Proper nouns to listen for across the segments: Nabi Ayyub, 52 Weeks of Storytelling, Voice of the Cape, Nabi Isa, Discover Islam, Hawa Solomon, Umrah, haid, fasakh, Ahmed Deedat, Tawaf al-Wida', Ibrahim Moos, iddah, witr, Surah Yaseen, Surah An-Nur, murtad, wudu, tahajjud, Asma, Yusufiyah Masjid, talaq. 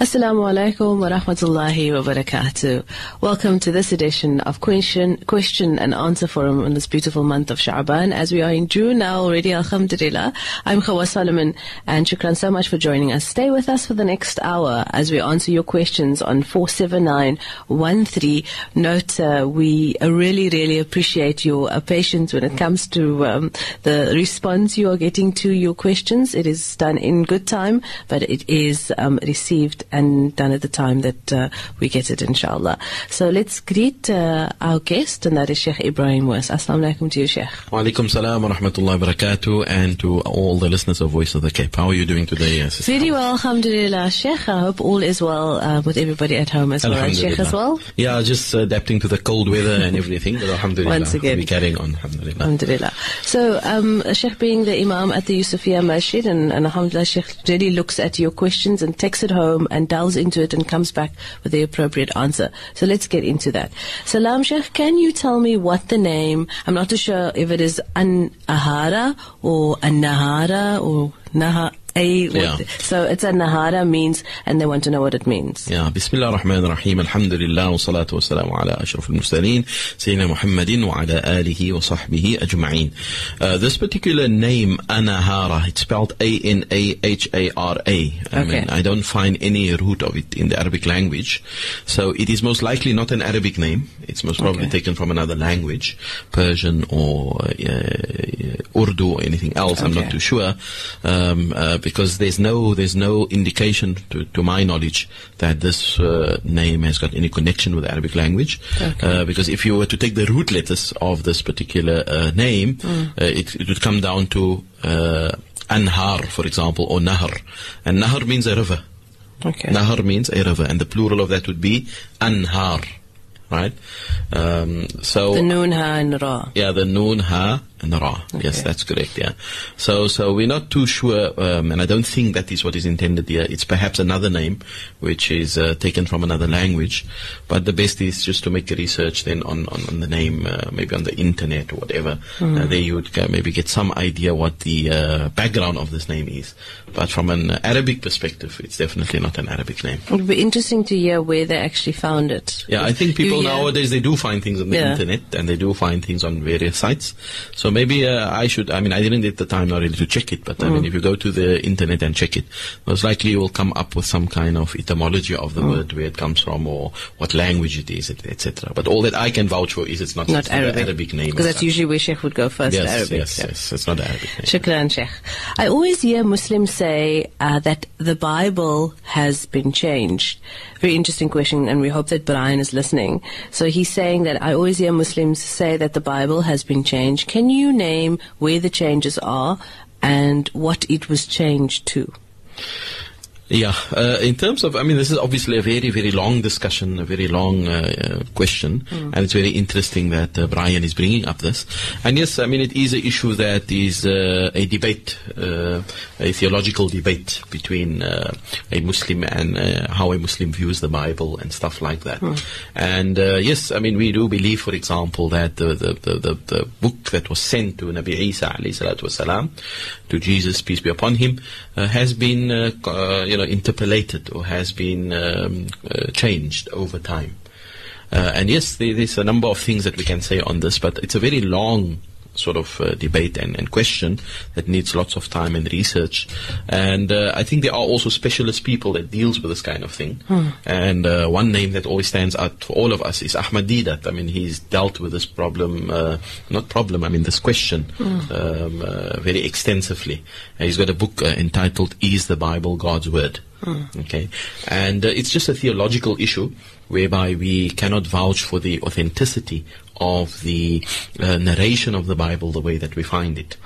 Assalamu alaikum wa rahmatullahi wa barakatuh. Welcome to this edition of Question and Answer Forum on this beautiful month of Sha'ban. As we are in June now already, alhamdulillah. I'm Hawa Solomon and shukran so much for joining us. Stay with us for the next hour as we answer your questions on 47913. Note, we really appreciate your patience when it comes to the response you are getting to your questions. It is done in good time, but it is received and done at the time that we get it, inshallah. So let's greet our guest, and that is Sheikh Ibrahim Moos. Assalamu alaikum to you, Sheikh. Wa alaikum salam wa rahmatullahi wa barakatuh, and to all the listeners of Voice of the Cape. How are you doing today, sister? Very well, alhamdulillah, Sheikh. I hope all is well with everybody at home as well, Sheikh, as well. Yeah, just adapting to the cold weather and everything, but alhamdulillah. Once again. We'll be carrying on, alhamdulillah. Alhamdulillah. So, Sheikh being the Imam at the Yusufiyah Masjid, and alhamdulillah, Sheikh really looks at your questions and takes it home and delves into it and comes back with the appropriate answer. So let's get into that. Salam Sheikh, can you tell me what the name, I'm not too sure if it is An-Ahara or An-Nahara or Naha. Yeah. So it's a nahara means, and they want to know what it means. Yeah, Bismillah ar-Rahman ar-Rahim, alhamdulillah, wa salatu wa salamu ala ashraf al-mursaleen, Sayyidina Muhammadin wa ala alihi wa sahbihi ajma'in. This particular name, Anahara, it's spelled A-N-A-H-A-R-A. I mean, I don't find any root of it in the Arabic language. So it is most likely not an Arabic name. It's most probably taken from another language, Persian or Urdu or anything else. I'm not too sure. Because there's no indication, to my knowledge, that this name has got any connection with the Arabic language. Because if you were to take the root letters of this particular name, it would come down to Anhar, for example, or Nahar. And Nahar means a river. Nahar means a river. And the plural of that would be Anhar. Right? So the noon, ha, and ra. Yeah, the noon, ha, and ra. Okay. Yes, that's correct, yeah. So we're not too sure, and I don't think that is what is intended here. It's perhaps another name, which is taken from another language. But the best is just to make a research then on the name, maybe on the internet or whatever. There you would maybe get some idea what the background of this name is. But from an Arabic perspective, it's definitely not an Arabic name. It would be interesting to hear where they actually found it. Yeah, I think people nowadays, they do find things on the internet, and they do find things on various sites. So maybe I didn't get the time not really to check it, but I mean, if you go to the internet and check it, most likely you will come up with some kind of etymology of the word, where it comes from, or what language it is, etc. But all that I can vouch for is it's not Arabic. An Arabic name. Because that's usually where Sheikh would go first, Arabic. Yes, it's not Arabic name. Shukran, Sheikh. I always hear Muslims say that the Bible has been changed. Very interesting question, and we hope that Brian is listening. So he's saying that I always hear Muslims say that the Bible has been changed. Can you name where the changes are and what it was changed to? Yeah, in terms of, this is obviously a very, very long discussion, a very long question, and it's very interesting that Brian is bringing up this. And yes, it is an issue that is a debate, a theological debate between a Muslim and how a Muslim views the Bible and stuff like that. And yes, we do believe, for example, that the book that was sent to Nabi Isa, alayhi salatu wasalam, to Jesus, peace be upon him, has been interpolated or has been changed over time. And yes, there's a number of things that we can say on this, but it's a very long sort of debate and question that needs lots of time and research. And I think there are also specialist people that deals with this kind of thing. And one name that always stands out for all of us is Ahmed Deedat. He's dealt with this problem, this question very extensively. And he's got a book entitled, Is the Bible God's Word? Okay, and it's just a theological issue whereby we cannot vouch for the authenticity of the narration of the Bible the way that we find it.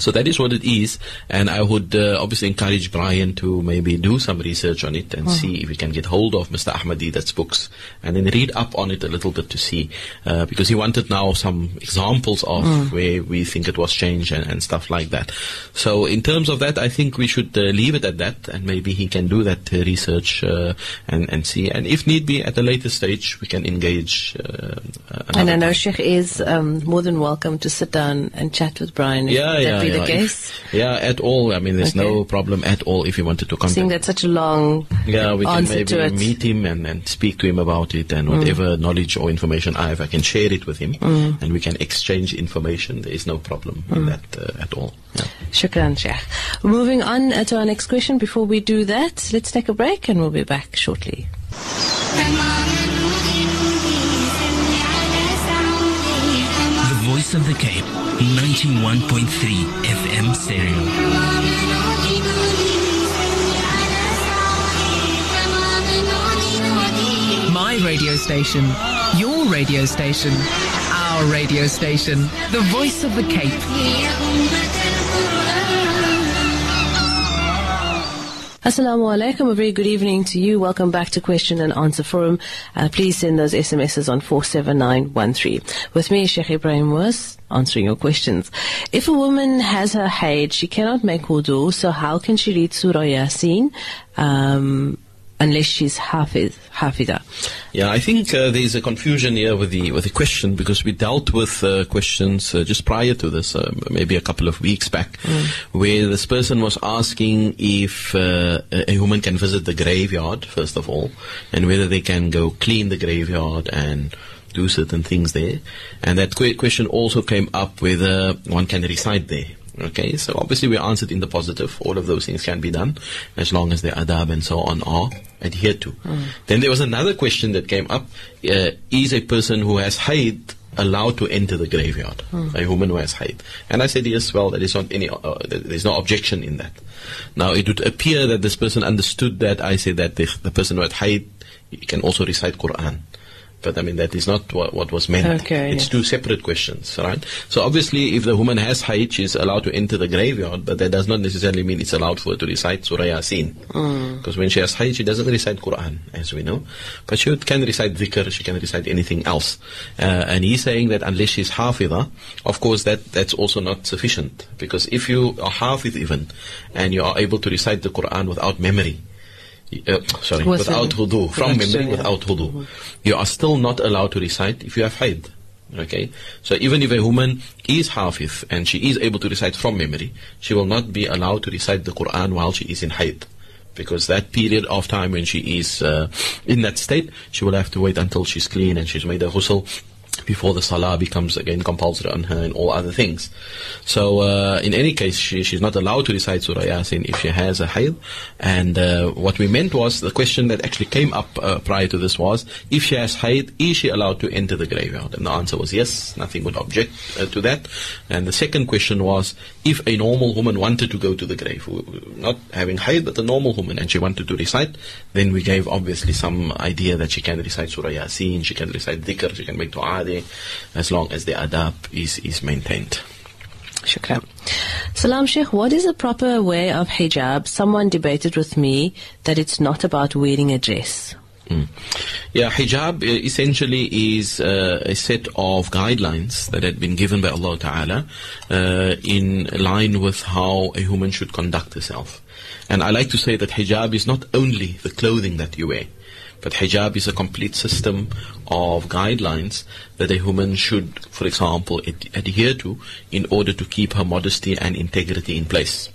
So that is what it is, and I would obviously encourage Brian to maybe do some research on it and see if we can get hold of Mr. Ahmed Deedat's books and then read up on it a little bit to see, because he wanted now some examples of where we think it was changed and stuff like that. So in terms of that, I think we should leave it at that, and maybe he can do that research and see. And if need be, at a later stage, we can engage. And I know Sheikh is more than welcome to sit down and chat with Brian. Yeah. be the case. Yeah, at all. I mean, there's no problem at all if you wanted to contact him. Seeing that's such a long we can maybe meet him and speak to him about it, and whatever knowledge or information I have, I can share it with him, and we can exchange information. There is no problem in that at all. Yeah. Shukran, Sheikh. Moving on to our next question. Before we do that, let's take a break and we'll be back shortly. The Voice of the Cape, 91.3 FM stereo. My radio station, your radio station, our radio station, the Voice of the Cape. Assalamu alaikum, a very good evening to you. Welcome back to Question and Answer Forum. Please send those SMSs on 47913. With me, Sheikh Ibrahim Moos, answering your questions. If a woman has her haid, she cannot make wudu, so how can she read Surah Yaseen unless she's hafida? Yeah, I think there's a confusion here with the question, because we dealt with questions just prior to this, maybe a couple of weeks back, where this person was asking if a woman can visit the graveyard, first of all, and whether they can go clean the graveyard and do certain things there. And that question also came up whether one can recite there. Okay, so obviously we answered in the positive. All of those things can be done as long as the adab and so on are adhered to. Then there was another question that came up. Is a person who has haid allowed to enter the graveyard? A woman who has haid. And I said, yes, well, there is not any, there's no objection in that. Now, it would appear that this person understood that. I said that the person who had haid can also recite Quran. But I mean, that is not what was meant. Okay, it's two separate questions, right? So obviously, if the woman has haid, she is allowed to enter the graveyard, but that does not necessarily mean it's allowed for her to recite Surah Yaseen. Because when she has haid, she doesn't recite Quran, as we know. But she can recite dhikr, she can recite anything else. And he's saying that unless she's hafidha, of course, that's also not sufficient. Because if you are hafidh even, and you are able to recite the Quran without memory, without wudu, from memory, without wudu, you are still not allowed to recite if you have haid. Okay, so even if a woman is hafidh and she is able to recite from memory, she will not be allowed to recite the Quran while she is in haid, because that period of time when she is in that state, she will have to wait until she's clean and she's made a ghusl before the salah becomes again compulsory on her and all other things. So in any case, she's not allowed to recite Surah Yaseen if she has a haid. And what we meant was, the question that actually came up prior to this was, if she has haid, is she allowed to enter the graveyard? And the answer was yes, nothing would object to that. And the second question was, if a normal woman wanted to go to the grave, not having haid but a normal woman, and she wanted to recite, then we gave obviously some idea that she can recite Surah Yaseen, she can recite dhikr, she can make du'a, as long as the adab is maintained. Shukran. Salam, Sheikh. What is the proper way of hijab? Someone debated with me that it's not about wearing a dress. Yeah, hijab essentially is a set of guidelines that had been given by Allah Ta'ala in line with how a woman should conduct herself. And I like to say that hijab is not only the clothing that you wear, but hijab is a complete system of guidelines that a woman should, for example, adhere to in order to keep her modesty and integrity in place.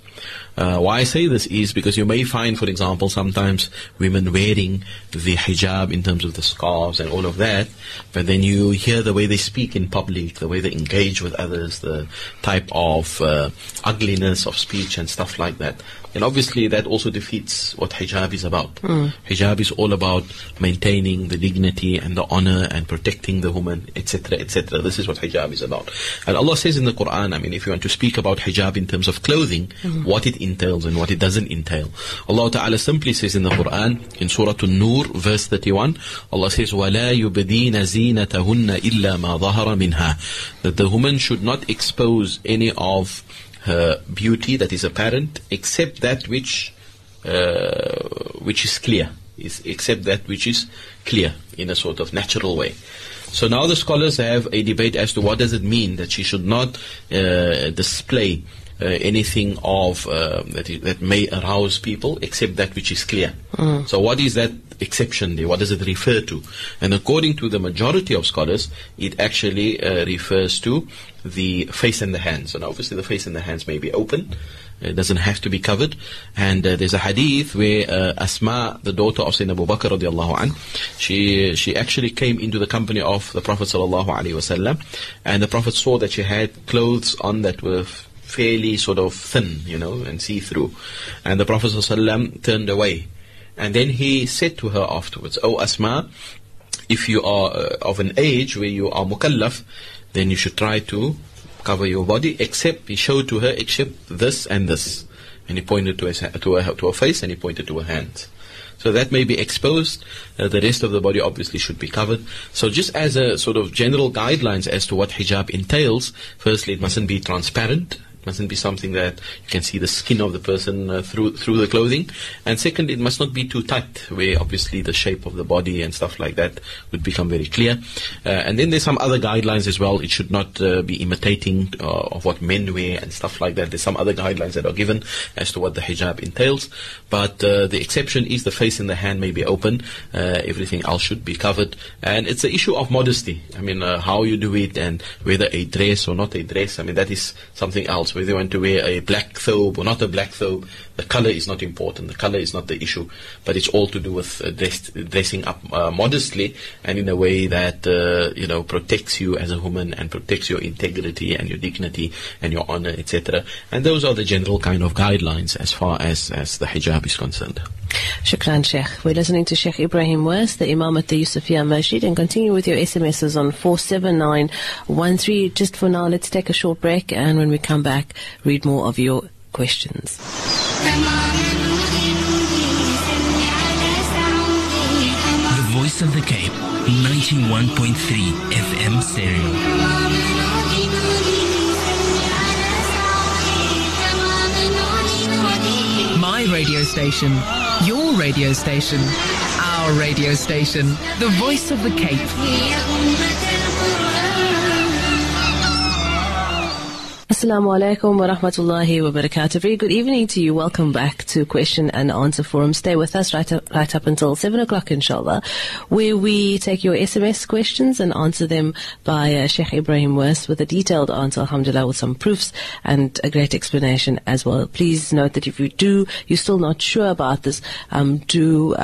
Why I say this is because you may find, for example, sometimes women wearing the hijab in terms of the scarves and all of that, but then you hear the way they speak in public, the way they engage with others, the type of ugliness of speech and stuff like that. And obviously that also defeats what hijab is about. Hijab is all about maintaining the dignity and the honor and protecting the woman, etc., etc. This is what hijab is about. And Allah says in the Quran, I mean, if you want to speak about hijab in terms of clothing, what it entails and what it doesn't entail, Allah Ta'ala simply says in the Quran, in Surah An-Nur, verse 31, Allah says, وَلَا يُبْدِينَ زِينَتَهُنَّ إِلَّا مَا ظَهَرَ مِنْهَا, that the woman should not expose any of her beauty that is apparent, except that which is clear, except that which is clear in a sort of natural way. So now the scholars have a debate as to what does it mean that she should not display anything of that may arouse people except that which is clear. So what is that exception there? What does it refer to? And according to the majority of scholars, it actually refers to the face and the hands. And obviously the face and the hands may be open. It doesn't have to be covered. And there's a hadith where Asma, the daughter of Sayyidina Abu Bakr radiallahu anhu, she actually came into the company of the Prophet sallallahu alaihi wasallam, and the Prophet saw that she had clothes on that were fairly sort of thin, you know, and see-through. And the Prophet sallallahu alaihi wasallam turned away. And then he said to her afterwards, "Oh Asma, if you are of an age where you are mukallaf, then you should try to cover your body, except," he showed to her, "except this and this." And he pointed to her face, and he pointed to her hands. So that may be exposed. The rest of the body obviously should be covered. So just as a sort of general guidelines as to what hijab entails, firstly, it mustn't be transparent. It mustn't be something that you can see the skin of the person through the clothing. And second, it must not be too tight, where obviously the shape of the body and stuff like that would become very clear. And then there's some other guidelines as well. It should not be imitating of what men wear and stuff like that. There's some other guidelines that are given as to what the hijab entails. But the exception is the face and the hand may be open. Everything else should be covered. And it's an issue of modesty. I mean, how you do it and whether a dress or not a dress. I mean, that is something else. Whether you want to wear a black thobe or not a black thobe, the color is not important. The color is not the issue, but it's all to do with dressing up modestly and in a way that you know, protects you as a woman and protects your integrity and your dignity and your honor, etc. And those are the general kind of guidelines as far as the hijab is concerned. Shukran, Sheikh. We're listening to Sheikh Ibrahim Moos, the Imam at the Yusufiyah Masjid, and continue with your SMSs on 47913. Just for now, let's take a short break, and when we come back, read more of your questions. The Voice of the Cape, 91.3 FM stereo. My radio station, your radio station, our radio station, the Voice of the Cape. Assalamu alaikum wa rahmatullahi wa barakatuh. Very good evening to you. Welcome back to Question and Answer Forum. Stay with us right up until 7 o'clock, inshallah, where we take your SMS questions and answer them by Sheikh Ibrahim Moos with a detailed answer, alhamdulillah, with some proofs and a great explanation as well. Please note that if you're still not sure about this, do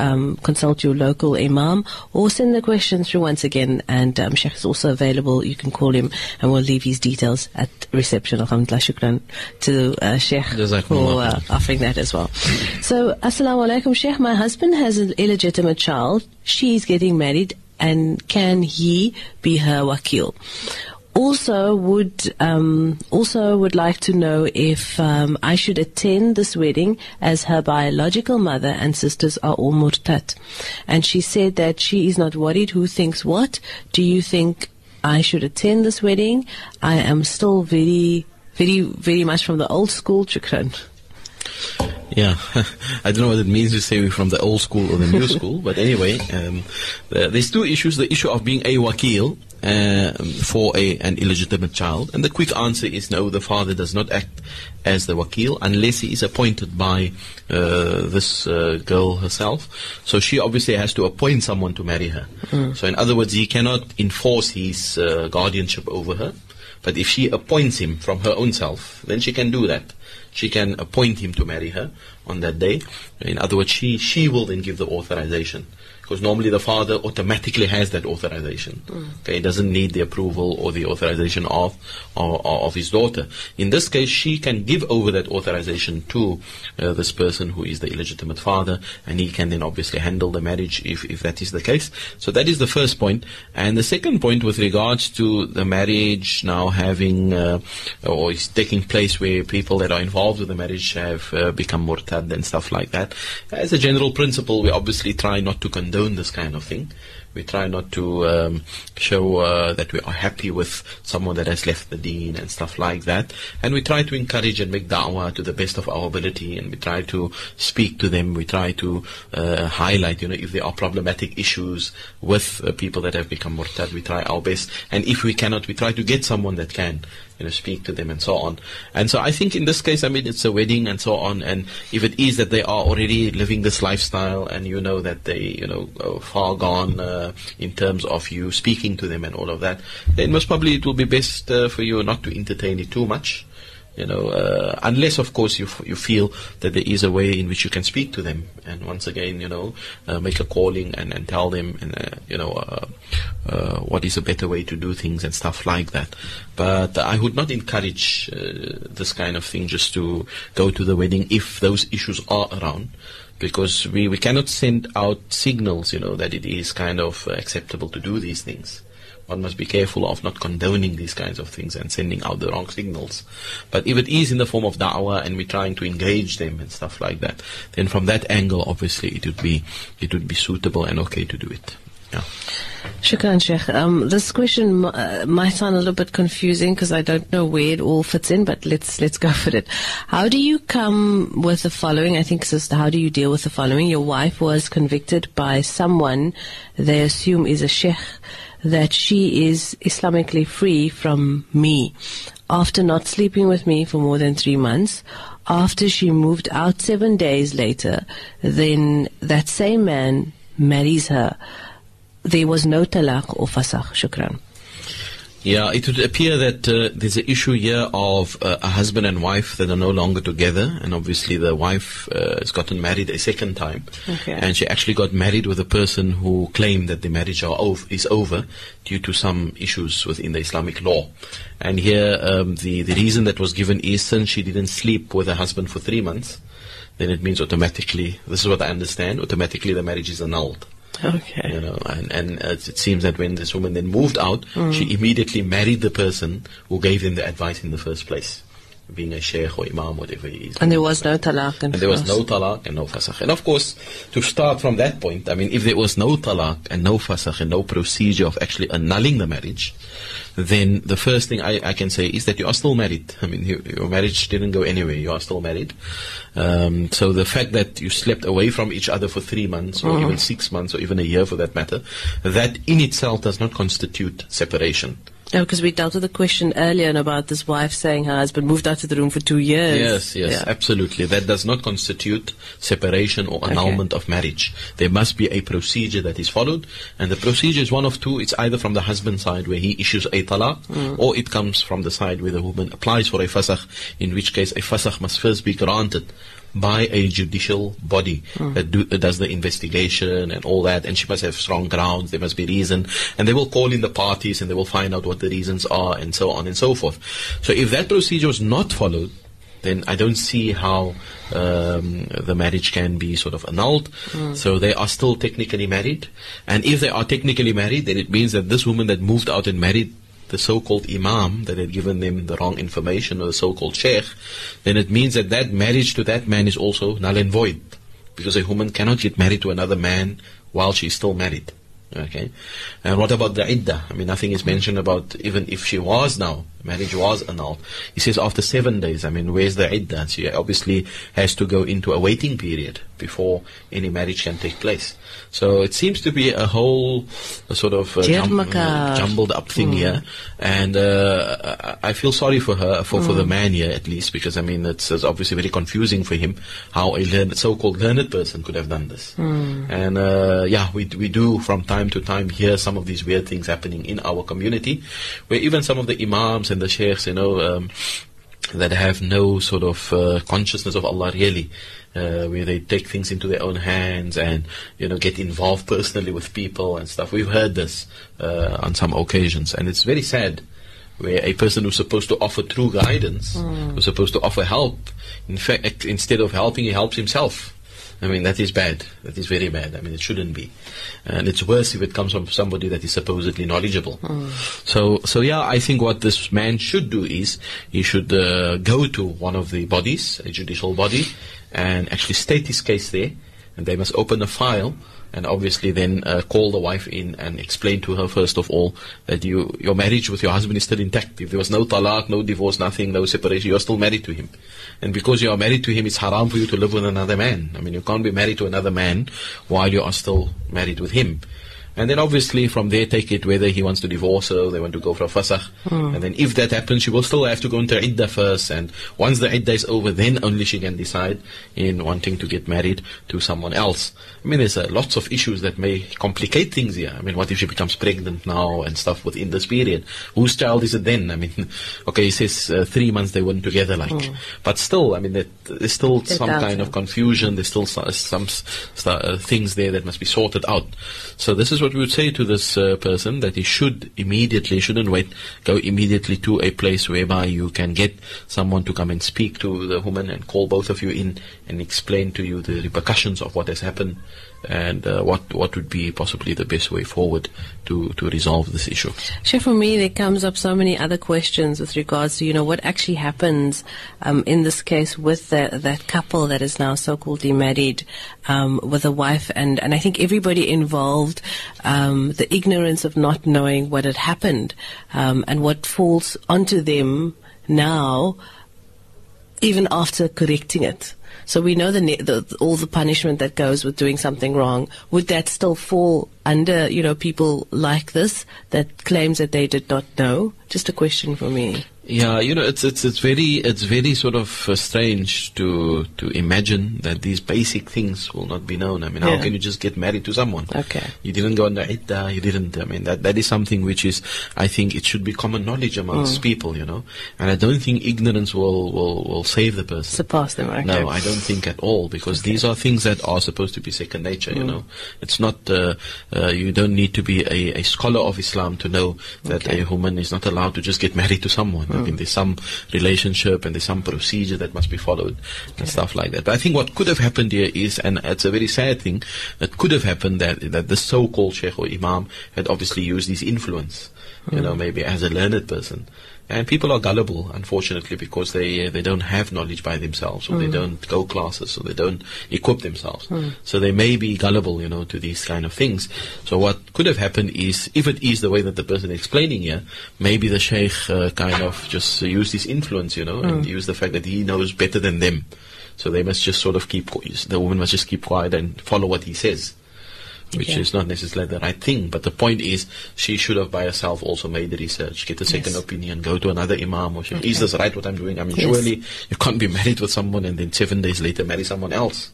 consult your local imam or send the question through once again. And Sheikh is also available. You can call him and we'll leave his details at reception. Alhamdulillah, shukran to Sheikh for offering that as well. So, assalamu alaikum, Sheikh. My husband has an illegitimate child. She's getting married, and can he be her wakil? Also would like to know if I should attend this wedding, as her biological mother and sisters are all murtad. And she said that she is not worried who thinks what. Do you think I should attend this wedding? I am still very, very, very much from the old school, shukran. Yeah, I don't know what it means to say we're from the old school or the new school, but anyway, there's two issues. The issue of being a wakil for an illegitimate child. And the quick answer is no, the father does not act as the wakil unless he is appointed by this girl herself. So she obviously has to appoint someone to marry her. So in other words, he cannot enforce his guardianship over her. But if she appoints him from her own self, then she can do that. She can appoint him to marry her on that day. In other words, she will then give the authorization. Because normally the father automatically has that authorization. Okay, he doesn't need the approval or the authorization of his daughter. In this case, she can give over that authorization to this person who is the illegitimate father, and he can then obviously handle the marriage if that is the case. So that is the first point. And the second point, with regards to the marriage now having or is taking place where people that are involved with the marriage have become murtad and stuff like that, as a general principle, we obviously try not to condone this kind of thing. We try not to show that we are happy with someone that has left the deen and stuff like that. And we try to encourage and make da'wah to the best of our ability, and we try to speak to them. We try to highlight, you know, if there are problematic issues with people that have become murtad, we try our best. And if we cannot, we try to get someone that can speak to them and so on. And so I think in this case, it's a wedding and so on, and if it is that they are already living this lifestyle and that they, are far gone in terms of you speaking to them and all of that, then most probably it will be best for you not to entertain it too much, unless of course you feel that there is a way in which you can speak to them, and once again make a calling and tell them what is a better way to do things and stuff like that. But I would not encourage this kind of thing, just to go to the wedding if those issues are around, because we cannot send out signals that it is kind of acceptable to do these things. One must be careful of not condoning these kinds of things and sending out the wrong signals. But if it is in the form of da'wah and we're trying to engage them and stuff like that, then from that angle, obviously, it would be suitable and okay to do it. Yeah. Shukran, Sheikh. This question might sound a little bit confusing because I don't know where it all fits in, but let's go for it. How do you come with the following? I think, sister, how do you deal with the following? Your wife was convicted by someone they assume is a sheikh that she is Islamically free from me after not sleeping with me for more than 3 months. After she moved out 7 days later, then that same man marries her. There was no talaq or fasakh. Shukran. Yeah, it would appear that there's an issue here of a husband and wife that are no longer together, and obviously the wife has gotten married a second time, okay. And she actually got married with a person who claimed that the marriage is over due to some issues within the Islamic law. And here the reason that was given is, since she didn't sleep with her husband for 3 months, then it means automatically, this is what I understand, automatically the marriage is annulled. Okay. And it seems that when this woman then moved out, she immediately married the person who gave them the advice in the first place, being a sheikh or imam, whatever he is. And there was no talaq. And there was no talaq and no fasakh. And of course, to start from that point, if there was no talaq and no fasakh and no procedure of actually annulling the marriage, then the first thing I can say is that you are still married. Your marriage didn't go anywhere. You are still married. So the fact that you slept away from each other for 3 months or even 6 months or even a year for that matter, that in itself does not constitute separation. No, because we dealt with the question earlier about this wife saying her husband moved out of the room for 2 years. Yes, yeah. Absolutely. That does not constitute separation or annulment of marriage. There must be a procedure that is followed, and the procedure is one of two. It's either from the husband's side, where he issues a talaq, or it comes from the side where the woman applies for a fasakh, in which case a fasakh must first be granted by a judicial body that does the investigation and all that, and she must have strong grounds, there must be reason, and they will call in the parties and they will find out what the reasons are and so on and so forth. So if that procedure was not followed, then I don't see how the marriage can be sort of annulled. So they are still technically married, and if they are technically married, then it means that this woman that moved out and married the so-called imam that had given them the wrong information, or the so-called sheikh, then it means that that marriage to that man is also null and void, because a woman cannot get married to another man while she's still married. Okay, and what about the iddah? Nothing is mentioned about, even if she was now, marriage was annulled. He says after 7 days, where's the iddah? She obviously has to go into a waiting period before any marriage can take place. So it seems to be a whole sort of jumbled up thing here. And I feel sorry for her, for the man here at least, because it's obviously very confusing for him how a so-called learned person could have done this. And we do from time to time hear some of these weird things happening in our community, where even some of the imams and the sheikhs, that have no sort of consciousness of Allah really, where they take things into their own hands and get involved personally with people and stuff. We've heard this on some occasions, and it's very sad, where a person who's supposed to offer true guidance, who's supposed to offer help, in fact, instead of helping, he helps himself. That is bad. That is very bad. It shouldn't be. And it's worse if it comes from somebody that is supposedly knowledgeable. So I think what this man should do is, he should go to one of the bodies, a judicial body, and actually state his case there. And they must open a file, and obviously then call the wife in and explain to her, first of all, that your marriage with your husband is still intact. If there was no talaq, no divorce, nothing, no separation, you're still married to him. And because you are married to him, it's haram for you to live with another man. You can't be married to another man while you are still married with him. And then obviously from there take it whether he wants to divorce her, they want to go for a fasakh. And then if that happens, she will still have to go into iddah first. And once the iddah is over, then only she can decide in wanting to get married to someone else. I mean, there's lots of issues that may complicate things here. I mean, what if she becomes pregnant now and stuff within this period? Whose child is it then? I mean, okay, he says 3 months they weren't together, like. But still, I mean, there's still some kind of confusion. There's still some things there that must be sorted out. So this is what we would say to this person, that he should immediately, shouldn't wait, go immediately to a place whereby you can get someone to come and speak to the woman and call both of you in and explain to you the repercussions of what has happened and what would be possibly the best way forward to resolve this issue. Sheikh, for me, there comes up so many other questions with regards to, you know, what actually happens in this case with that couple that is now so-called demarried with a wife, and I think everybody involved, the ignorance of not knowing what had happened and what falls onto them now, even after correcting it. So we know all the punishment that goes with doing something wrong. Would that still fall under, you know, people like this that claims that they did not know? Just a question for me. Yeah, you know, it's very sort of strange to imagine that these basic things will not be known. I mean, how can you just get married to someone? Okay, you didn't go under iddah, you didn't. I mean, that is something which is, I think, it should be common knowledge amongst people, you know. And I don't think ignorance will save the person. Surpass them, okay. No, I don't think at all, because these are things that are supposed to be second nature. You know, it's not. You don't need to be a scholar of Islam to know that a woman is not allowed to just get married to someone. I mean, there's some relationship and there's some procedure that must be followed and stuff like that. But I think what could have happened here is, and it's a very sad thing, that could have happened that the so-called sheikh or imam had obviously used his influence, you know, maybe as a learned person. And people are gullible, unfortunately, because they don't have knowledge by themselves, or they don't go classes, or they don't equip themselves. So they may be gullible, you know, to these kind of things. So what could have happened is, if it is the way that the person is explaining here, maybe the sheikh kind of just used his influence, you know, and used the fact that he knows better than them. So they must just sort of the woman must just keep quiet and follow what he says. Which is not necessarily the right thing, but the point is, she should have by herself also made the research, get a second opinion, go to another imam or sheikh. Is this right what I'm doing? I mean, surely you can't be married with someone and then 7 days later marry someone else.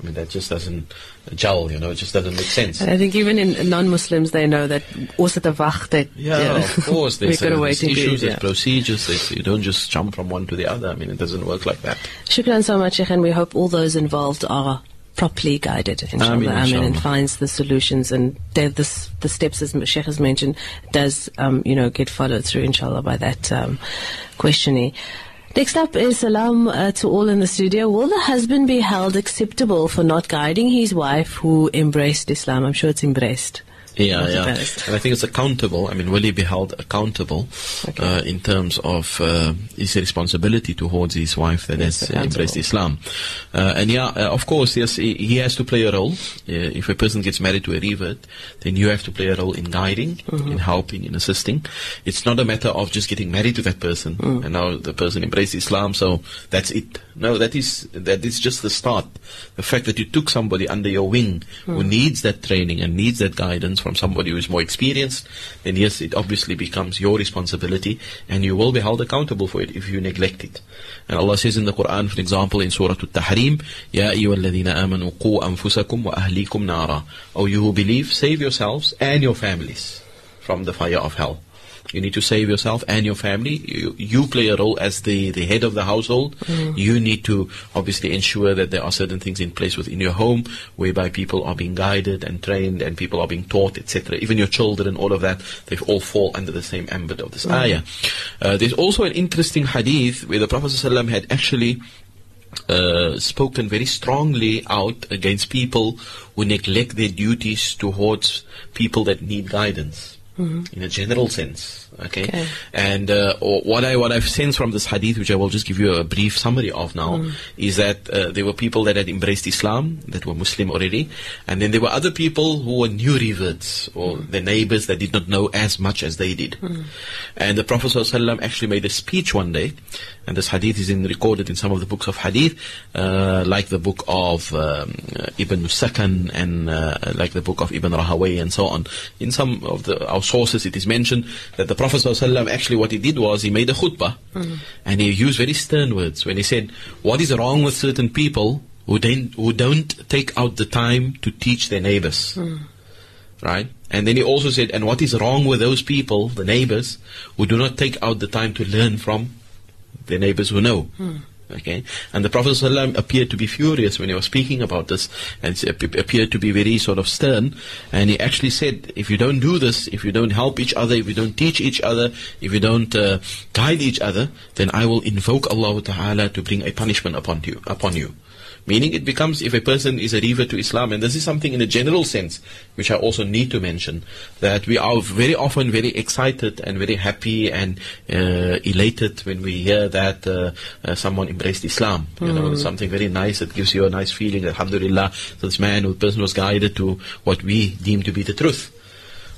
I mean, that just doesn't gel, you know, it just doesn't make sense. And I think even in non-Muslims, they know that also the wacht that... Yeah, of course, there's issues, there's procedures, you don't just jump from one to the other. I mean, it doesn't work like that. Shukran so much, Sheikh, and we hope all those involved are properly guided, inshallah, Amin, and finds the solutions, and the steps, as Sheikh has mentioned, does you know, get followed through, inshallah, by that questionnaire. Next up is salam to all in the studio. Will the husband be held acceptable for not guiding his wife who embraced Islam? I'm sure it's embraced. And I think it's accountable. I mean, will he be held accountable in terms of his responsibility towards his wife that has embraced Islam? Of course, yes, he has to play a role. If a person gets married to a revert, then you have to play a role in guiding, in helping, in assisting. It's not a matter of just getting married to that person, and now the person embraced Islam, so that's it. No, that is just the start. The fact that you took somebody under your wing who needs that training and needs that guidance from somebody who is more experienced, then yes, it obviously becomes your responsibility, and you will be held accountable for it if you neglect it. And Allah says in the Quran, for example, in Surah Al-Tahrim, Ya ayyuhalladhina amanu qu anfusakum wa ahlikum nara. O you who believe, save yourselves and your families from the fire of hell. You need to save yourself and your family. You play a role as the head of the household. You need to obviously ensure that there are certain things in place within your home whereby people are being guided and trained and people are being taught, etc. Even your children, all of that, they all fall under the same ambit of this ayah. There's also an interesting hadith where the Prophet ﷺ had actually spoken very strongly out against people who neglect their duties towards people that need guidance. in a general sense. Okay. And what I've sensed from this hadith, which I will just give you a brief summary of now, is that there were people that had embraced Islam, that were Muslim already, and then there were other people who were new reverts, or their neighbors that did not know as much as they did. And the Prophet ﷺ actually made a speech one day, and this hadith is recorded in some of the books of hadith, like the book of Ibn Sakan, and like the book of Ibn Rahawayh, and so on. In some of our sources it is mentioned that the Prophet ﷺ actually, what he did was he made a khutbah, and he used very stern words when he said, what is wrong with certain people who don't take out the time to teach their neighbors? Right? And then he also said, and what is wrong with those people, the neighbors, who do not take out the time to learn from their neighbors who know? Okay, and the Prophet ﷺ appeared to be furious when he was speaking about this, and appeared to be very sort of stern. And he actually said, if you don't do this, if you don't help each other, if you don't teach each other, if you don't guide each other, then I will invoke Allah Ta'ala to bring a punishment upon you. Meaning, it becomes, if a person is a revert to Islam, and this is something in a general sense, which I also need to mention, that we are very often very excited and very happy and elated when we hear that someone embraced Islam. You know, it's something very nice, that gives you a nice feeling, alhamdulillah, so this man or person was guided to what we deem to be the truth.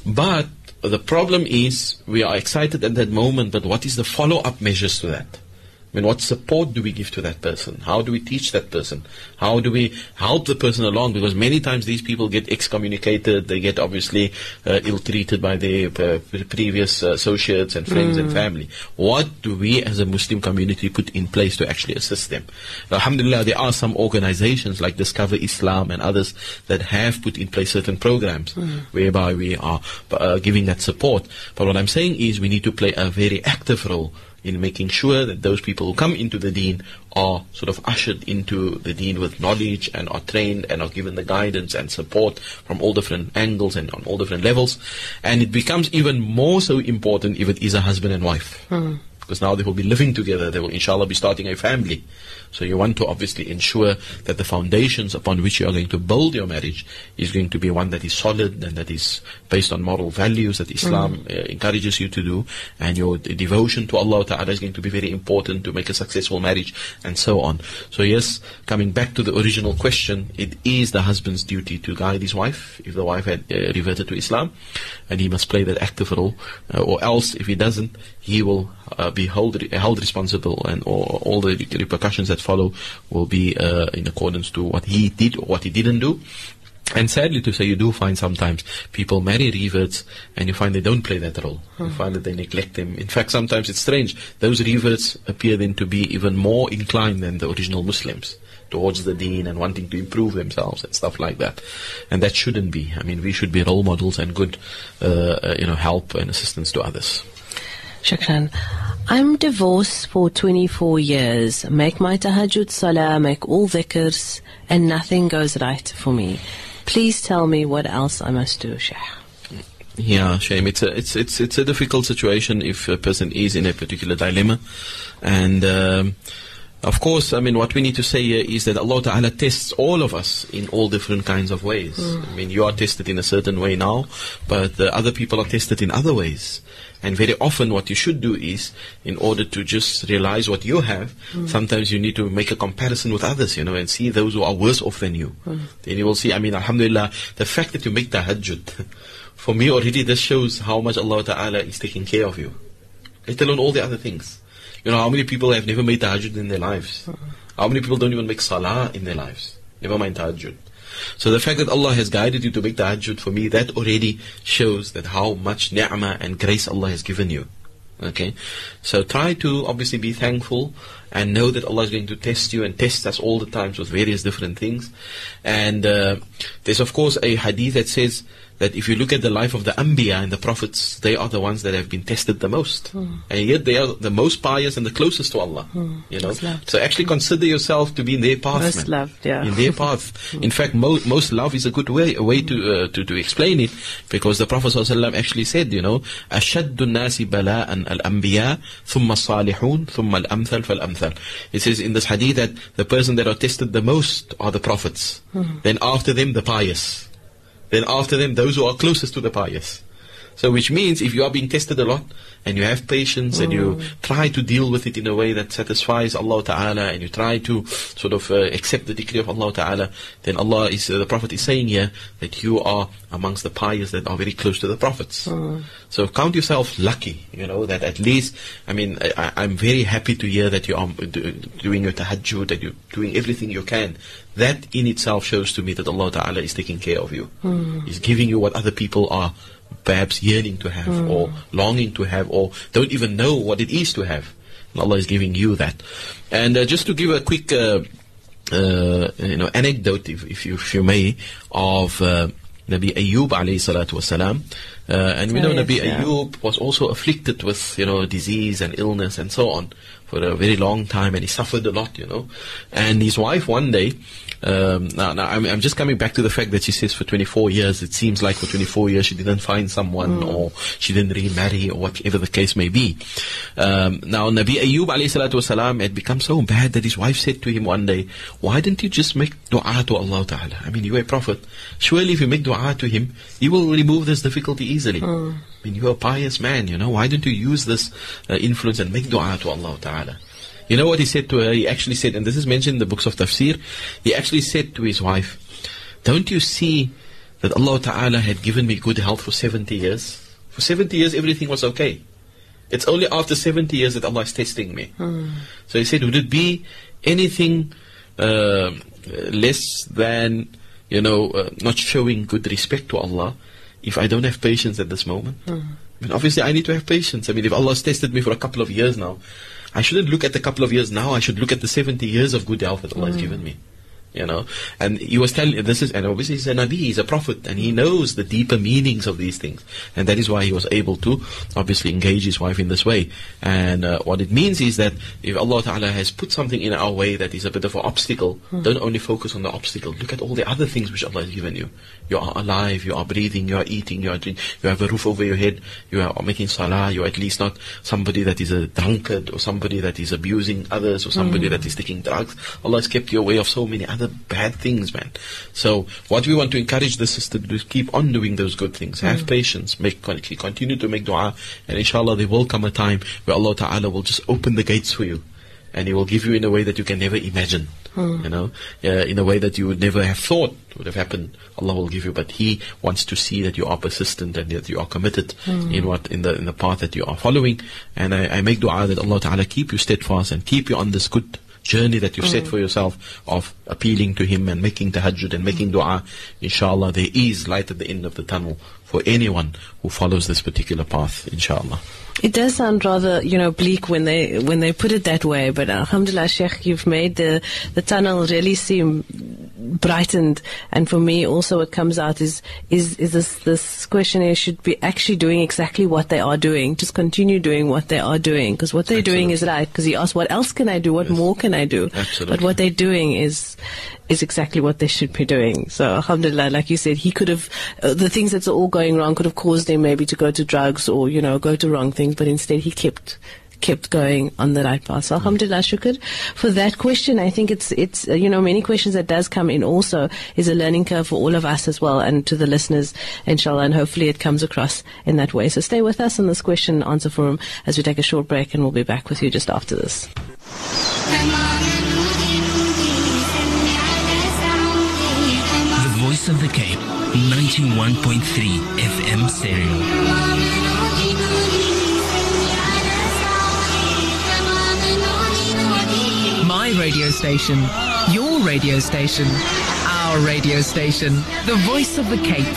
But the problem is, we are excited at that moment, but what is the follow-up measures to that? I mean, what support do we give to that person? How do we teach that person? How do we help the person along? Because many times these people get excommunicated. They get obviously ill-treated by their previous associates and friends and family. What do we as a Muslim community put in place to actually assist them? Alhamdulillah, there are some organizations like Discover Islam and others that have put in place certain programs whereby we are giving that support. But what I'm saying is, we need to play a very active role in making sure that those people who come into the deen are sort of ushered into the deen with knowledge, and are trained and are given the guidance and support from all different angles and on all different levels. And it becomes even more so important if it is a husband and wife. Because now they will be living together, they will inshallah be starting a family. So you want to obviously ensure that the foundations upon which you are going to build your marriage is going to be one that is solid, and that is based on moral values that Islam encourages you to do, and your devotion to Allah Ta'ala is going to be very important to make a successful marriage, and so on. So yes, coming back to the original question, it is the husband's duty to guide his wife if the wife had reverted to Islam, and he must play that active role, or else if he doesn't, he will be held responsible, and all the repercussions that follow will be in accordance to what he did or what he didn't do. And sadly to say, you do find sometimes people marry reverts, and you find they don't play that role. You find that they neglect them. In fact, sometimes it's strange, those reverts appear then to be even more inclined than the original Muslims towards the deen, and wanting to improve themselves and stuff like that. And that shouldn't be. I mean, we should be role models and good help and assistance to others. Shukran. I'm divorced for 24 years. Make my tahajjud salah, make all dhikrs, and nothing goes right for me. Please tell me what else I must do, Sheikh. Yeah, shame. It's a difficult situation if a person is in a particular dilemma. And of course, I mean, what we need to say here is that Allah Ta'ala tests all of us in all different kinds of ways. I mean, you are tested in a certain way now, but other people are tested in other ways. And very often what you should do is, in order to just realize what you have, sometimes you need to make a comparison with others, you know, and see those who are worse off than you. Then you will see, I mean, alhamdulillah, the fact that you make tahajjud, for me already this shows how much Allah Ta'ala is taking care of you, let alone all the other things. You know, how many people have never made tahajjud in their lives? How many people don't even make salah in their lives? Never mind tahajjud. So the fact that Allah has guided you to make tahajjud, for me, that already shows that how much ni'mah and grace Allah has given you. Okay? So try to obviously be thankful, and know that Allah is going to test you and test us all the times with various different things. And there's of course a hadith that says that if you look at the life of the Anbiya and the Prophets, they are the ones that have been tested the most. And yet they are the most pious and the closest to Allah. You know, so actually consider yourself to be in their path. Most loved, yeah. In their path. In fact, most love is a good way to explain it, because the Prophet ﷺ actually said, you know, أَشَدُّ النَّاسِ بَلَاءً الْأَنْبِيَاء ثُمَّ الصَّالِحُونَ ثُمَّ الْأَمْثَلُ فَالْأَمْثَلُ. It says in this hadith that the person that are tested the most are the Prophets. Then after them, the pious. Then after them, those who are closest to the pious. So which means if you are being tested a lot and you have patience and you try to deal with it in a way that satisfies Allah Ta'ala, and you try to sort of accept the decree of Allah Ta'ala, then Allah is, the Prophet is saying here that you are amongst the pious that are very close to the Prophets. So count yourself lucky, you know, that at least, I mean, I'm very happy to hear that you are doing your tahajjud, that you're doing everything you can. That in itself shows to me that Allah Ta'ala is taking care of you. He's giving you what other people are perhaps yearning to have or longing to have or don't even know what it is to have. And Allah is giving you that. And just to give a quick you know, anecdote, if you may, of Nabi Ayyub alayhi salatu wasalam. And we know Nabi Ayyub was also afflicted with, you know, disease and illness and so on for a very long time, and he suffered a lot, you know. And his wife one day, now I'm just coming back to the fact that she says for 24 years, it seems like for 24 years she didn't find someone or she didn't remarry or whatever the case may be. Now Nabi Ayyub alayhi salatu wasalam had become so bad that his wife said to him one day, "Why didn't you just make dua to Allah Ta'ala? I mean, you are a prophet. Surely if you make dua to him, he will remove this difficulty easily. I mean, you're a pious man, you know. Why don't you use this influence and make dua to Allah Ta'ala?" You know what he said to her? He actually said, and this is mentioned in the books of tafsir, he actually said to his wife, "Don't you see that Allah Ta'ala had given me good health for 70 years? For 70 years, everything was okay. It's only after 70 years that Allah is testing me." So he said, would it be anything less than, you know, not showing good respect to Allah if I don't have patience at this moment? I mean, obviously I need to have patience. I mean, if Allah's tested me for a couple of years now, I shouldn't look at the couple of years now, I should look at the 70 years of good health that Allah has given me. You know, and he was telling, this is, and obviously he's a Nabi, he's a prophet, and he knows the deeper meanings of these things. And that is why he was able to obviously engage his wife in this way. And what it means is that if Allah Ta'ala has put something in our way that is a bit of an obstacle, don't only focus on the obstacle. Look at all the other things which Allah has given you. You are alive, you are breathing, you are eating, you are drinking, you have a roof over your head, you are making salah, you are at least not somebody that is a drunkard or somebody that is abusing others or somebody that is taking drugs. Allah has kept you away of so many other bad things, man. So what we want to encourage the sister to do is keep on doing those good things. Have patience, continue to make dua, and inshallah there will come a time where Allah Ta'ala will just open the gates for you, and He will give you in a way that you can never imagine. You know, in a way that you would never have thought would have happened. Allah will give you, but He wants to see that you are persistent and that you are committed in the path that you are following. And I make dua that Allah Ta'ala keep you steadfast and keep you on this good journey that you've set for yourself of appealing to Him and making tahajjud and making dua. Inshallah, there is light at the end of the tunnel for anyone who follows this particular path, inshallah. It does sound rather, you know, bleak when they put it that way, but alhamdulillah, Sheikh, you've made the tunnel really seem brightened. And for me also what comes out is this questionnaire should be actually doing exactly what they are doing. Just continue doing what they are doing, because what they're doing is right. Because he asked, what else can I do? What more can I do? But what they're doing is exactly what they should be doing. So alhamdulillah, like you said, he could have, the things that's all going wrong could have caused him maybe to go to drugs or, you know, go to wrong things, but instead he kept going on the right path. So alhamdulillah, shukr for that question. I think it's you know, many questions that does come in also is a learning curve for all of us as well, and to the listeners, inshallah, and hopefully it comes across in that way. So stay with us on this question and answer forum as we take a short break, and we'll be back with you just after this. The Voice of the Cape, 91.3 FM stereo. My radio station, your radio station, our radio station, the Voice of the Cape.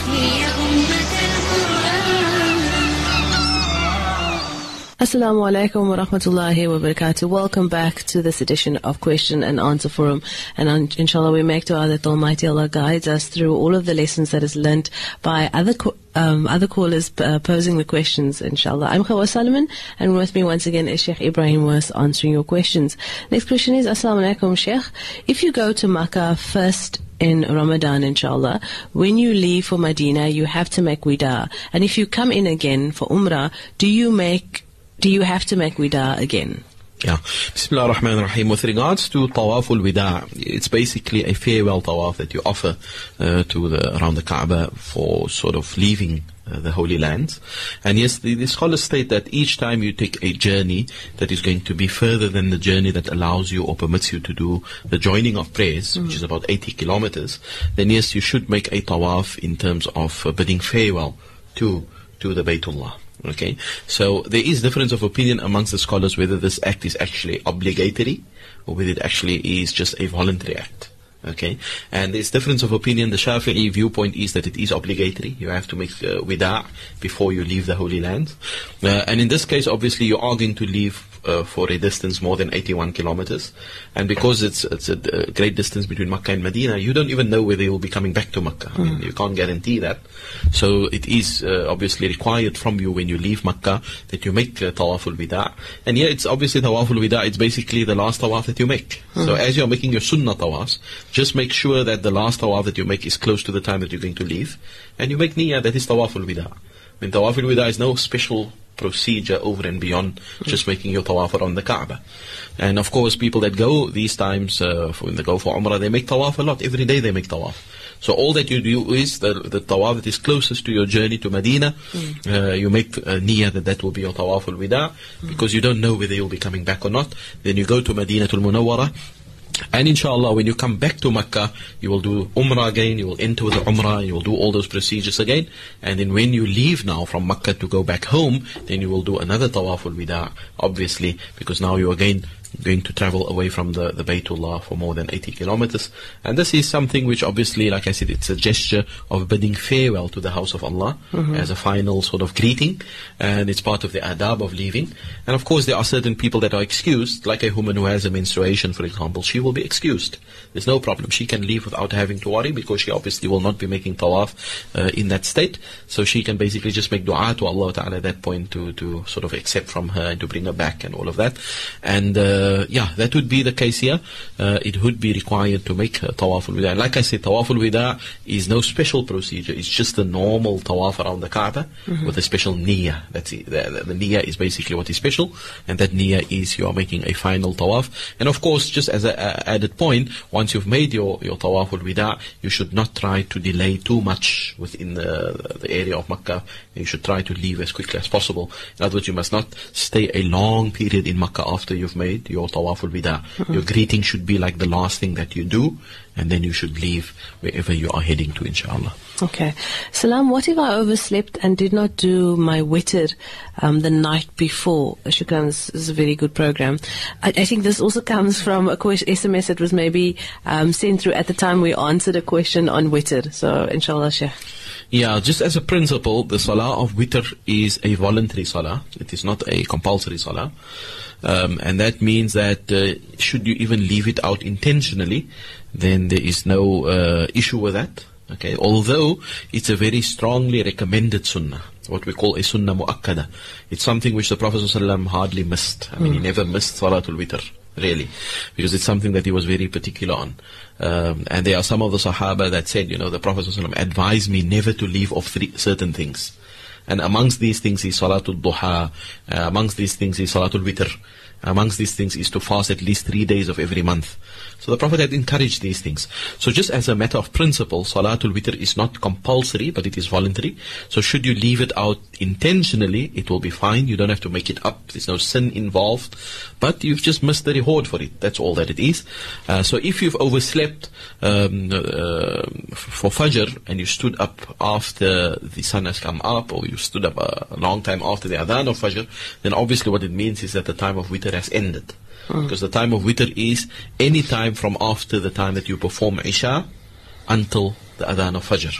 Assalamu alaikum wa rahmatullahi wa barakatuh. Welcome back to this edition of Question and Answer Forum. And inshallah we make dua that Almighty Allah guides us through all of the lessons that is learnt by other callers posing the questions, inshallah. I'm Hawa Solomon, and with me once again is Sheikh Ibrahim Moos answering your questions. Next question is, Assalamu alaikum, Sheikh. If you go to Makkah first in Ramadan, inshallah, when you leave for Medina, you have to make wida. And if you come in again for Umrah, do you have to make wida again? Yeah. Bismillah ar-Rahman ar-Rahim. With regards to Tawaf al-Wida', it's basically a farewell Tawaf that you offer around the Kaaba for sort of leaving the Holy Lands. And yes, the scholars state that each time you take a journey that is going to be further than the journey that allows you or permits you to do the joining of prayers, which is about 80 kilometers, then yes, you should make a tawaf in terms of bidding farewell to the Baytullah. Okay, so there is difference of opinion amongst the scholars whether this act is actually obligatory or whether it actually is just a voluntary act. Okay, and this difference of opinion, the Shafi'i viewpoint is that it is obligatory. You have to make wida' before you leave the Holy Land. And in this case, obviously, you are going to leave for a distance more than 81 kilometers. And because it's a great distance between Makkah and Medina, you don't even know whether you'll be coming back to Makkah. I mean, you can't guarantee that. So it is obviously required from you when you leave Makkah that you make Tawaf al-Wida'. And here it's obviously Tawaf al-Wida', it's basically the last Tawaf that you make. So as you're making your Sunnah Tawafs, just make sure that the last Tawaf that you make is close to the time that you're going to leave. And you make Niyyah, that is Tawaf al-Wida'. I mean, Tawaf al-Wida' is no special procedure over and beyond just making your tawaf around the Kaaba. And of course, people that go these times, when they go for Umrah, they make tawaf a lot. Every day they make tawaf. So all that you do is the tawaf that is closest to your journey to Medina. You make niyyah that will be your tawaf al-wida', because you don't know whether you'll be coming back or not. Then you go to Madinatul Munawwara. And inshallah, when you come back to Makkah, you will do Umrah again, you will enter with the Umrah, you will do all those procedures again. And then when you leave now from Makkah to go back home, then you will do another Tawaf al-Wida', obviously, because now you again going to travel away from the Baytullah for more than 80 kilometers. And this is something which obviously, like I said, it's a gesture of bidding farewell to the house of Allah as a final sort of greeting. And it's part of the adab of leaving. And of course, there are certain people that are excused, like a woman who has a menstruation, for example. She will be excused. There's no problem. She can leave without having to worry, because she obviously will not be making tawaf in that state. So she can basically just make dua to Allah Ta'ala at that point to sort of accept from her and to bring her back and all of that. And that would be the case here. It would be required to make Tawaf al-Wida'. Like I said, Tawaf al-Wida' is no special procedure. It's just the normal Tawaf around the Kaaba with a special niyyah. That's it. The niyyah is basically what is special, and that niyyah is you are making a final Tawaf. And of course, just as an added point, once you've made your Tawaf al-Wida', you should not try to delay too much within the area of Makkah. You should try to leave as quickly as possible. In other words, you must not stay a long period in Makkah after you've made your Tawaf al-Wida'. Your greeting should be like the last thing that you do, and then you should leave wherever you are heading to, inshallah. Okay. Salam, what if I overslept and did not do my witr the night before? Shukran's is a very good program. I think this also comes from a SMS that was maybe sent through at the time we answered a question on witr. So, inshallah, Sheikh. Yeah, just as a principle, the salah of witr is a voluntary salah. It is not a compulsory salah. And that means that should you even leave it out intentionally, then there is no issue with that. Okay, although it's a very strongly recommended sunnah, what we call a sunnah mu'akkada. It's something which the Prophet ﷺ hardly missed. I mean, he never missed Salatul Witr, really, because it's something that he was very particular on. And there are some of the Sahaba that said, you know, the Prophet ﷺ advised me never to leave off certain things. And amongst these things is Salatul Duha, amongst these things is Salatul Witr, amongst these things is to fast at least 3 days of every month. So the Prophet had encouraged these things. So just as a matter of principle, Salatul Witr is not compulsory, but it is voluntary. So should you leave it out intentionally, it will be fine. You don't have to make it up. There's no sin involved. But you've just missed the reward for it. That's all that it is. So if you've overslept for Fajr and you stood up after the sun has come up, or you stood up a long time after the Adhan of Fajr, then obviously what it means is that the time of Witr has ended. Because the time of witr is any time from after the time that you perform Isha until the Adhan of Fajr.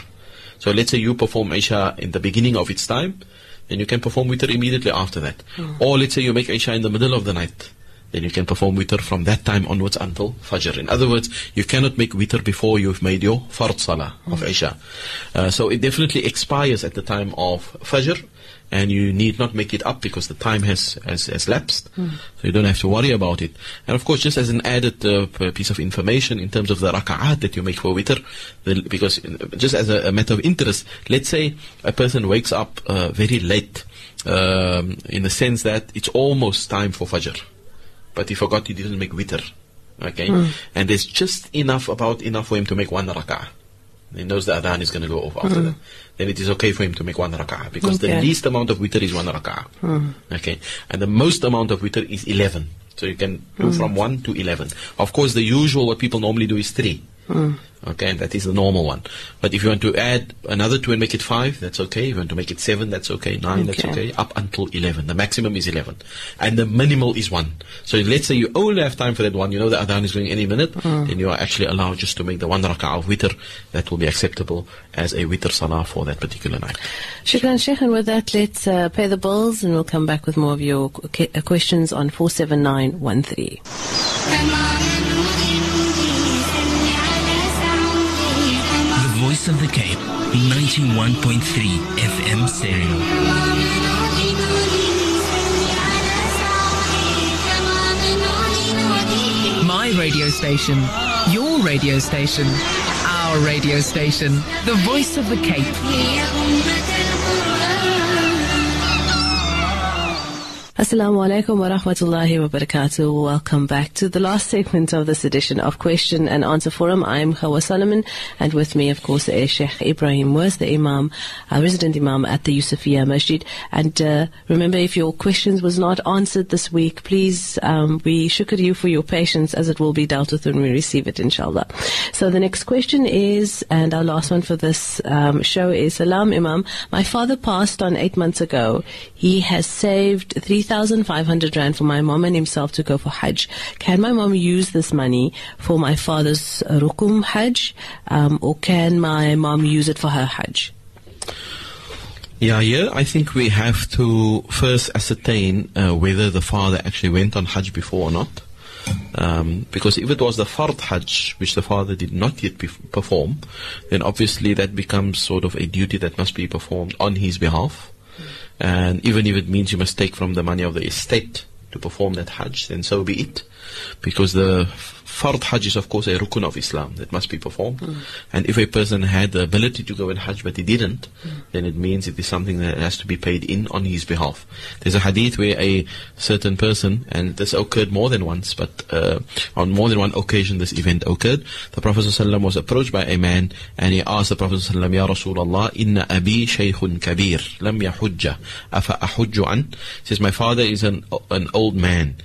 So let's say you perform Isha in the beginning of its time, then you can perform witr immediately after that. Or let's say you make Isha in the middle of the night, then you can perform witr from that time onwards until Fajr. In other words, you cannot make witr before you've made your Fard Salah of Isha. So it definitely expires at the time of Fajr. And you need not make it up because the time has lapsed. So you don't have to worry about it. And of course, just as an added piece of information in terms of the raka'at that you make for witr, because just as a matter of interest, let's say a person wakes up very late in the sense that it's almost time for Fajr, but he forgot he didn't make witr. Okay? And there's just enough for him to make one raka'ah. He knows the adhan is going to go off after that. Then it is okay for him to make one raka'ah, because the least amount of witr is one raka'ah. Okay. And the most amount of witr is 11. So you can do from 1 to 11. Of course, the usual, what people normally do is 3. Okay, and that is the normal one. But if you want to add another 2 and make it 5, that's okay. If you want to make it 7, that's okay. 9, that's okay. Up until 11. The maximum is 11. And the minimal is 1. So let's say you only have time for that one. You know the adhan is going any minute. Then you are actually allowed just to make the one raka'ah of witr. That will be acceptable as a witr salah for that particular night. Shukran, Sheikh. And with that, let's pay the bills, and we'll come back with more of your questions on 47913. Voice of the Cape, 91.3 FM stereo. My radio station, your radio station, our radio station, the Voice of the Cape. Assalamu alaikum wa rahmatullahi wa barakatuh. Welcome back to the last segment of this edition of Question and Answer Forum. I'm Hawa Solomon, and with me, of course, is Sheikh Ibrahim Moos, the Imam, resident Imam at the Yusufiyah Masjid. And remember, if your questions was not answered this week, please, we shukr you for your patience, as it will be dealt with when we receive it, inshallah. So the next question is, and our last one for this show is, Salam Imam, my father passed on 8 months ago. He has saved 3,500 rand for my mom and himself to go for Hajj. Can my mom use this money for my father's Rukum Hajj, or can my mom use it for her Hajj? Yeah, I think we have to first ascertain whether the father actually went on Hajj before or not. Because if it was the Fard Hajj, which the father did not yet perform, then obviously that becomes sort of a duty that must be performed on his behalf. And even if it means you must take from the money of the estate to perform that Hajj, then so be it. Because the Fard Hajj is, of course, a Rukun of Islam that must be performed. And if a person had the ability to go in Hajj but he didn't, then it means it is something that has to be paid in on his behalf. There's a hadith where a certain person, and this occurred more than once, but on more than one occasion this event occurred. The Prophet ﷺ was approached by a man, and he asked the Prophet ﷺ, Ya Rasulullah, Inna abi shaykhun kabir, lam yahujja, afa ahujju an. He says, my father is an old man.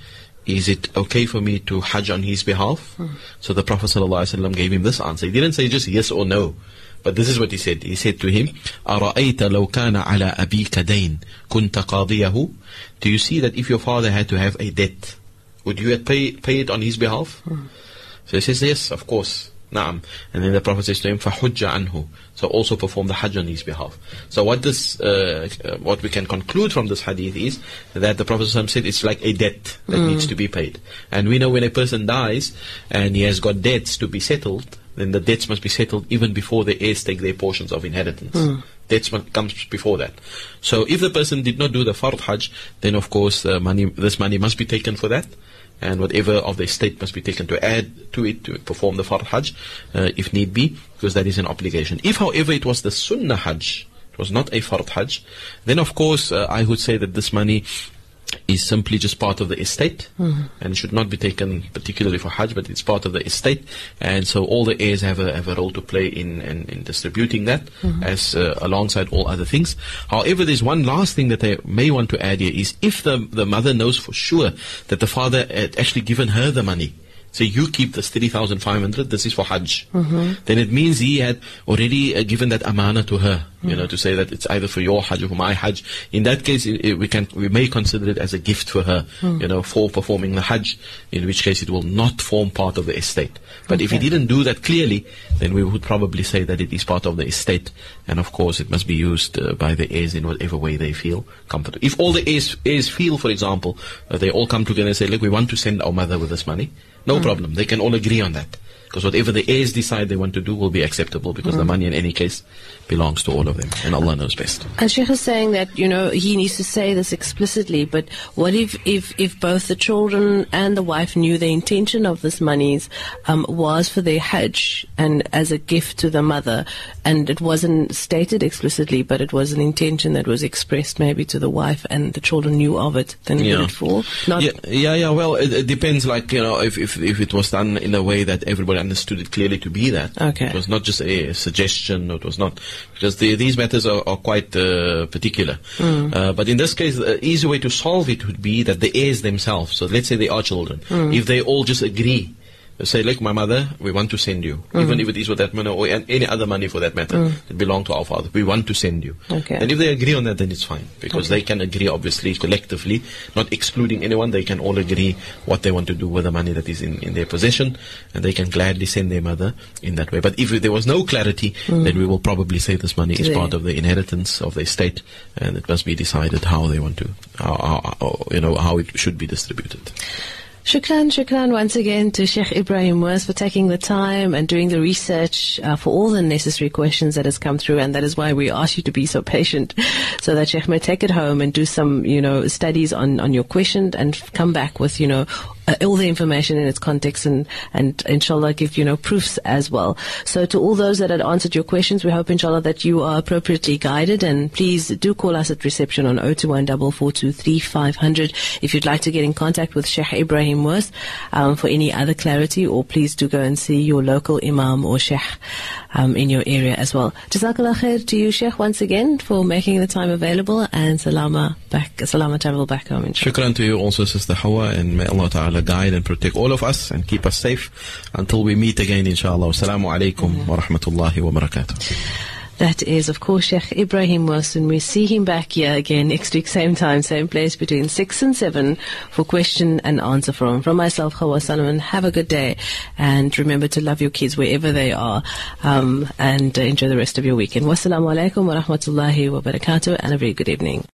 Is it okay for me to Hajj on his behalf? So the Prophet ﷺ gave him this answer. He didn't say just yes or no, but this is what he said. He said to him, أَرَأَيْتَ لَوْ كَانَ عَلَىٰ أَبِيكَ دَيْنٍ كُنْتَ قَاضِيَهُ. Do you see that if your father had to have a debt, would you pay it on his behalf? So he says, yes, of course. Naam. And then the Prophet says to him, فَحُجَّ عَنْهُ. So also perform the Hajj on his behalf. So what this, what we can conclude from this hadith is that the Prophet ﷺ said it's like a debt that needs to be paid. And we know when a person dies and he has got debts to be settled, then the debts must be settled even before the heirs take their portions of inheritance. Debts comes before that. So if the person did not do the Fard Hajj, then of course this money must be taken for that. And whatever of the estate must be taken to add to it to perform the Fard Hajj, if need be, because that is an obligation. If, however, it was the Sunnah Hajj, it was not a Fard Hajj, then of course I would say that this money is simply just part of the estate, and should not be taken particularly for Hajj, but it's part of the estate, and so all the heirs have a role to play in distributing that, as alongside all other things. However, there's one last thing that I may want to add here is, if the mother knows for sure that the father had actually given her the money, so you keep this 3,500, this is for Hajj, then it means he had already given that amana to her, you know, to say that it's either for your Hajj or for my Hajj. In that case, we may consider it as a gift for her, you know, for performing the Hajj, in which case it will not form part of the estate. But if he didn't do that clearly, then we would probably say that it is part of the estate, and of course it must be used by the heirs in whatever way they feel comfortable. If all the heirs feel, for example, they all come together and say, look, we want to send our mother with this money, no problem. They can all agree on that, because whatever the heirs decide they want to do will be acceptable, because the money in any case belongs to all of them, and Allah knows best. And Sheikh is saying that, you know, he needs to say this explicitly, but what if both the children and the wife knew the intention of this monies was for their Hajj and as a gift to the mother, and it wasn't stated explicitly, but it was an intention that was expressed maybe to the wife, and the children knew of it, then it would fall? Well, it depends, like, you know, if it was done in a way that everybody understood it clearly to be that. Okay. It was not just a suggestion. It was not. Because these matters are quite particular. Mm. But in this case, the easy way to solve it would be that the heirs themselves, so let's say they are children, if they all just agree, say, like, my mother, we want to send you, even if it is with that money or any other money for that matter that belong to our father, we want to send you. Okay. And if they agree on that, then it's fine, because they can agree, obviously, collectively, not excluding anyone. They can all agree what they want to do with the money that is in their possession, and they can gladly send their mother in that way. But if there was no clarity, then we will probably say this money is part of the inheritance of the estate, and it must be decided how they want to, how it should be distributed. Shukran once again to Sheikh Ibrahim Moos for taking the time and doing the research for all the necessary questions that has come through, and that is why we ask you to be so patient, so that Sheikh may take it home and do some, studies on your question and come back with, all the information in its context and inshallah give, proofs as well. So to all those that had answered your questions, we hope inshallah that you are appropriately guided, and please do call us at reception on 021 442 3500 if you'd like to get in contact with Sheikh Ibrahim Moos for any other clarity, or please do go and see your local imam or sheikh in your area as well. Jazakallah khair to you, Sheikh, once again for making the time available, and salama travel back home, inshallah. Shukran to you also, Sister Hawa, and may Allah Ta'ala guide and protect all of us and keep us safe until we meet again, inshallah. Assalamu alaikum wa rahmatullahi wa barakatuh. That is, of course, Sheikh Ibrahim Moos, and we see him back here again next week, same time, same place, between 6 and 7 for question and answer from myself, Hawa Solomon. Have a good day, and remember to love your kids wherever they are, and enjoy the rest of your weekend. Wassalamu alaikum wa rahmatullahi wa barakatuh, and a very good evening.